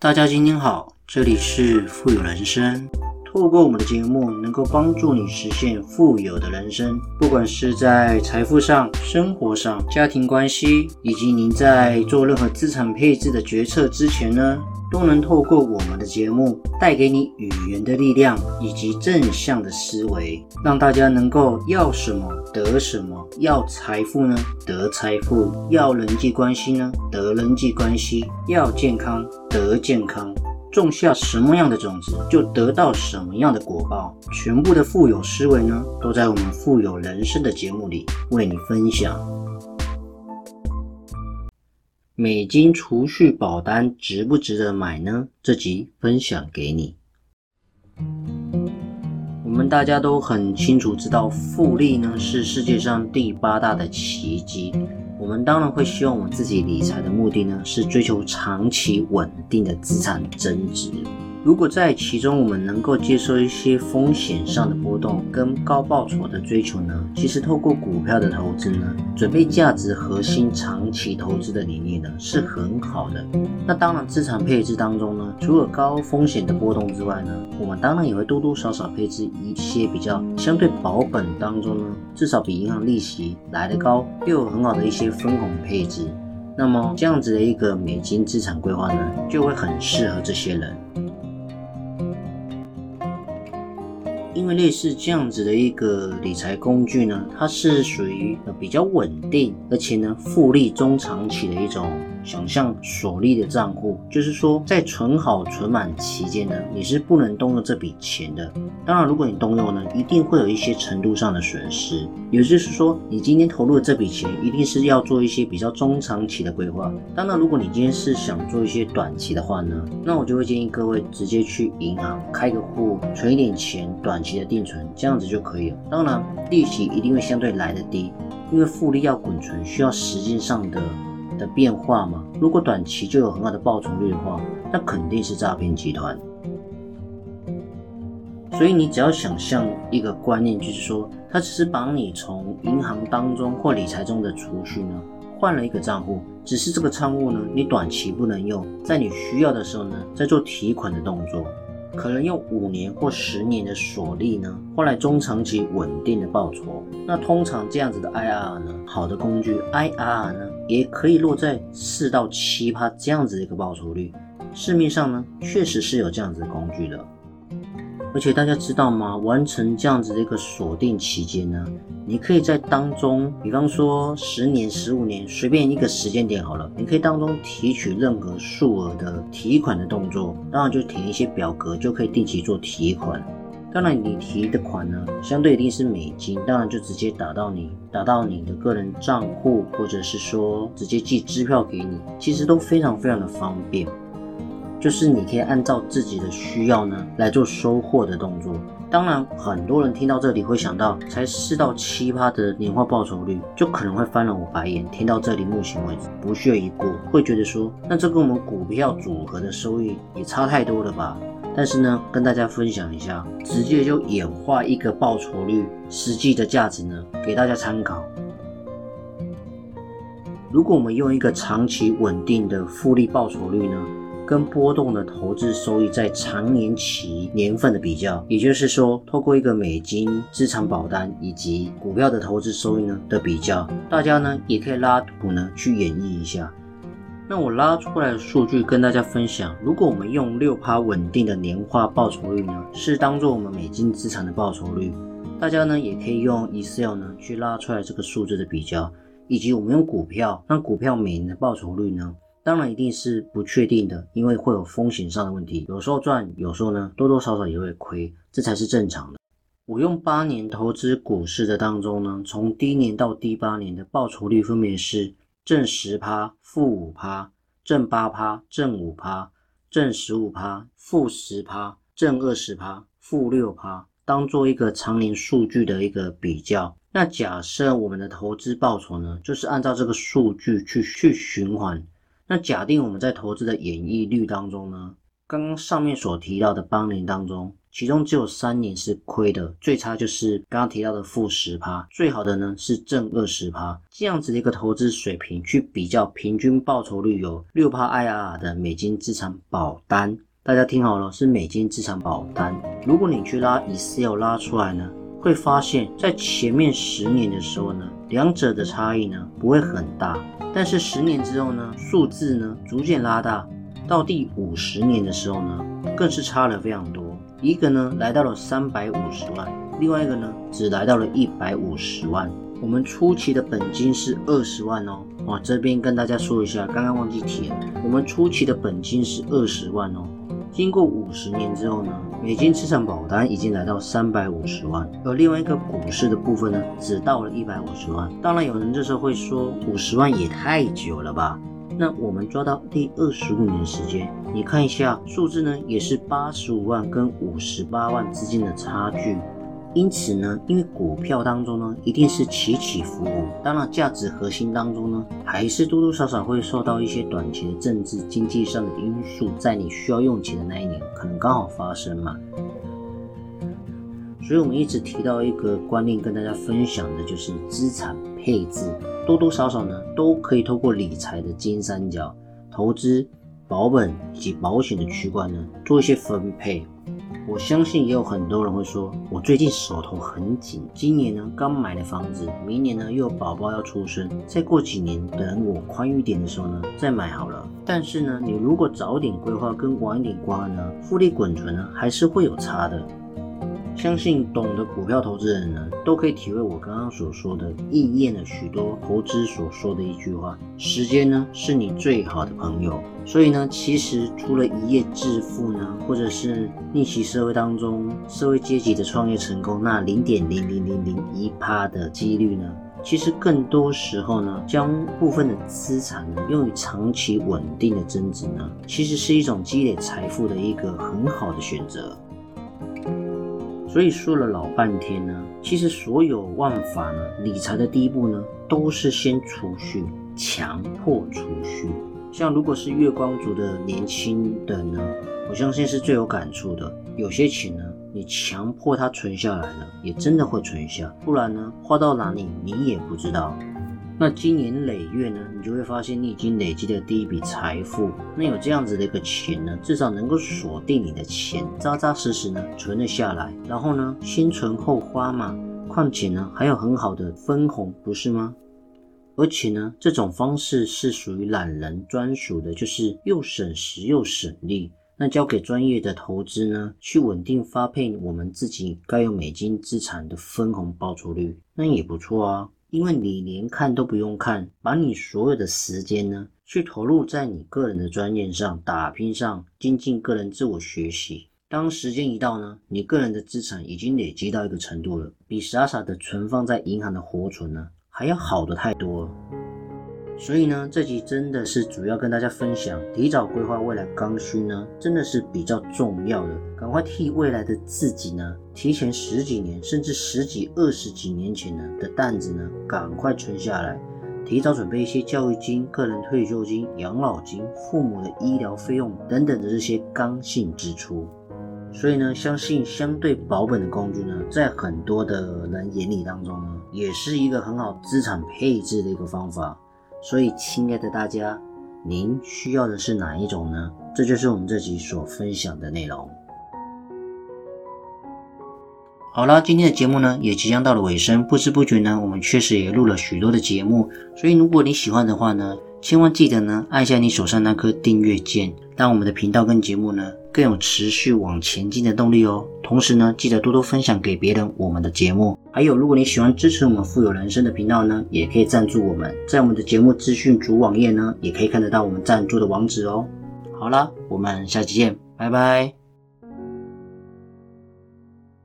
大家今天好，这里是富有人生。透过我们的节目，能够帮助你实现富有的人生，不管是在财富上、生活上、家庭关系，以及您在做任何资产配置的决策之前呢，都能透过我们的节目带给你语言的力量以及正向的思维，让大家能够要什么得什么，要财富呢得财富，要人际关系呢得人际关系，要健康得健康。种下什么样的种子，就得到什么样的果报。全部的富有思维呢，都在我们富有人生的节目里为你分享。美金储蓄保单值不值得买呢？这集分享给你。我们大家都很清楚知道，复利呢是世界上第8大的奇迹。我们当然会希望我们自己理财的目的呢，是追求长期稳定的资产增值。如果在其中我们能够接受一些风险上的波动跟高报酬的追求呢，其实透过股票的投资呢，准备价值核心长期投资的理念呢，是很好的。那当然资产配置当中呢，除了高风险的波动之外呢，我们当然也会多多少少配置一些比较相对保本当中呢，至少比银行利息来得高又有很好的一些分红配置，那么这样子的一个美金资产规划呢，就会很适合这些人。因为类似这样子的一个理财工具呢，它是属于比较稳定，而且呢复利中长期的一种想象锁利的账户，就是说在存好存满期间呢，你是不能动用这笔钱的。当然如果你动用呢，一定会有一些程度上的损失，也就是说你今天投入的这笔钱一定是要做一些比较中长期的规划。当然如果你今天是想做一些短期的话呢，那我就会建议各位直接去银行开个户，存一点钱，短期的定存，这样子就可以了。当然利息一定会相对来得低，因为复利要滚存需要时间上的变化嘛，如果短期就有很好的报酬率的话，那肯定是诈骗集团。所以你只要想象一个观念，就是说它只是把你从银行当中或理财中的储蓄呢换了一个账户，只是这个账户呢你短期不能用，在你需要的时候呢再做提款的动作，可能用5年或10年的锁利呢换来中长期稳定的报酬。那通常这样子的 IRR 呢，好的工具 IRR 呢也可以落在4%到7%这样子的一个报酬率，市面上呢确实是有这样子的工具的。而且大家知道吗？完成这样子的一个锁定期间呢，你可以在当中，比方说10年、15年，随便一个时间点好了，你可以当中提取任何数额的提款的动作，当然就填一些表格，就可以定期做提款。当然你提的款呢，相对一定是美金，当然就直接打到你的个人账户，或者是说直接寄支票给你，其实都非常非常的方便。就是你可以按照自己的需要呢来做收获的动作。当然很多人听到这里会想到才4%到7%的年化报酬率，就可能会翻了我白眼，听到这里目前为止不屑一顾，会觉得说那这跟我们股票组合的收益也差太多了吧。但是呢跟大家分享一下，直接就演化一个报酬率实际的价值呢给大家参考。如果我们用一个长期稳定的复利报酬率呢跟波动的投资收益在长年期年份的比较，也就是说透过一个美金资产保单以及股票的投资收益呢的比较，大家呢也可以拉图呢去演绎一下。那我拉出来的数据跟大家分享，如果我们用 6% 稳定的年化报酬率呢是当作我们美金资产的报酬率，大家呢也可以用 Excel 呢去拉出来这个数字的比较，以及我们用股票，那股票每年的报酬率呢当然一定是不确定的，因为会有风险上的问题，有时候赚，有时候呢多多少少也会亏，这才是正常的。我用8年投资股市的当中呢，从第1年到第8年的报酬率分别是正 10%、负 5%、正 8%、正 5%、正 15%、负 10%、正 20%、负 6%， 当做一个常年数据的一个比较。那假设我们的投资报酬呢，就是按照这个数据去循环。那假定我们在投资的演绎率当中呢，刚刚上面所提到的8年当中，其中只有3年是亏的，最差就是刚刚提到的-10%，最好的呢是+20%。这样子的一个投资水平去比较平均报酬率有 6% IRR 的美金资产保单，大家听好了，是美金资产保单。如果你去拉 Excel 拉出来呢，会发现在前面10年的时候呢，两者的差异呢不会很大，但是10年之后呢，数字呢逐渐拉大，到第50年的时候呢，更是差了非常多。一个呢来到了350万，另外一个呢只来到了150万。我们初期的本金是20万哦，哇，这边跟大家说一下，刚刚忘记提了，我们初期的本金是20万哦。经过50年之后呢，美金资产保单已经来到350万，而另外一个股市的部分呢，只到了150万。当然有人这时候会说，50万也太久了吧？那我们抓到第25年时间，你看一下数字呢，也是85万跟58万之间的差距。因此呢，因为股票当中呢，一定是起起伏伏，当然价值核心当中呢，还是多多少少会受到一些短期的政治经济上的因素，在你需要用钱的那一年可能刚好发生嘛。所以我们一直提到一个观念跟大家分享的，就是资产配置，多多少少呢都可以透过理财的金三角，投资、保本以及保险的区块呢做一些分配。我相信也有很多人会说，我最近手头很紧，今年呢刚买了房子，明年呢又有宝宝要出生，再过几年等我宽裕点的时候呢再买好了。但是呢，你如果早点规划跟晚一点规划呢，复利滚存呢还是会有差的。相信懂得股票投资人呢，都可以体会我刚刚所说的，应验了许多投资所说的一句话：时间呢是你最好的朋友。所以呢，其实除了一夜致富呢，或者是逆袭社会当中社会阶级的创业成功那 0.00001% 的几率呢，其实更多时候呢，将部分的资产呢用于长期稳定的增值呢，其实是一种积累财富的一个很好的选择。所以说了老半天呢，其实所有万法呢，理财的第一步呢，都是先储蓄，强迫储蓄。像如果是月光族的年轻人呢，我相信是最有感触的。有些钱呢，你强迫它存下来了，也真的会存下，不然呢，花到哪里你也不知道。那经年累月呢，你就会发现你已经累积了第一笔财富。那有这样子的一个钱呢，至少能够锁定你的钱，扎扎实实呢存了下来，然后呢先存后花嘛，况且呢还有很好的分红，不是吗？而且呢，这种方式是属于懒人专属的，就是又省时又省力。那交给专业的投资呢，去稳定发配我们自己该有美金资产的分红报酬率，那也不错啊。因为你连看都不用看，把你所有的时间呢去投入在你个人的专业上，打拼上，精进个人自我学习。当时间一到呢，你个人的资产已经累积到一个程度了，比傻傻的存放在银行的活存呢还要好的太多了。所以呢，这集真的是主要跟大家分享，提早规划未来刚需呢真的是比较重要的，赶快替未来的自己呢，提前10几年甚至10几20几年前呢的担子呢赶快存下来，提早准备一些教育金、个人退休金、养老金、父母的医疗费用等等的这些刚性支出。所以呢，相信相对保本的工具呢，在很多的人眼里当中呢，也是一个很好资产配置的一个方法。所以亲爱的大家，您需要的是哪一种呢？这就是我们这集所分享的内容。好啦，今天的节目呢也即将到了尾声，不知不觉呢我们确实也录了许多的节目，所以如果你喜欢的话呢，千万记得呢按下你手上那颗订阅键，让我们的频道跟节目呢更有持续往前进的动力哦。同时呢，记得多多分享给别人我们的节目。还有，如果你喜欢支持我们富有人生的频道呢，也可以赞助我们，在我们的节目资讯主网页呢也可以看得到我们赞助的网址哦。好啦，我们下期见，拜拜。